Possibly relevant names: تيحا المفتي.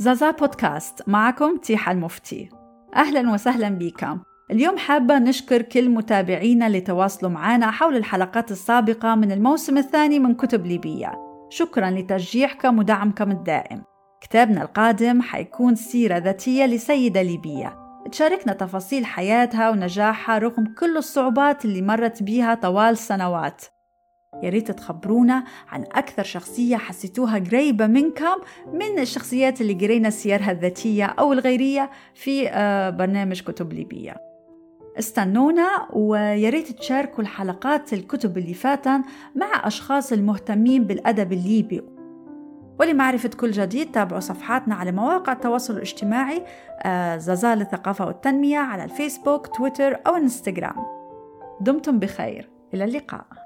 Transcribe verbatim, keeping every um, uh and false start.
زازا بودكاست، معكم تيحا المفتي. أهلاً وسهلاً بكم. اليوم حابة نشكر كل متابعينا اللي تواصلوا معنا حول الحلقات السابقة من الموسم الثاني من كتب ليبية. شكراً لتشجيعكم ودعمكم الدائم. كتابنا القادم حيكون سيرة ذاتية لسيدة ليبية تشاركنا تفاصيل حياتها ونجاحها رغم كل الصعوبات اللي مرت بيها طوال سنوات. يا ريت تخبرونا عن أكثر شخصية حسيتوها قريبة منكم من الشخصيات اللي قرينا سيرها الذاتية أو الغيرية في برنامج كتب ليبية. استنونا، ويا ريت تشاركوا الحلقات الكتب اللي فاتن مع أشخاص المهتمين بالأدب الليبي. ولمعرفة كل جديد تابعوا صفحاتنا على مواقع التواصل الاجتماعي زازا للثقافة والتنمية على الفيسبوك، تويتر أو انستغرام. دمتم بخير، إلى اللقاء.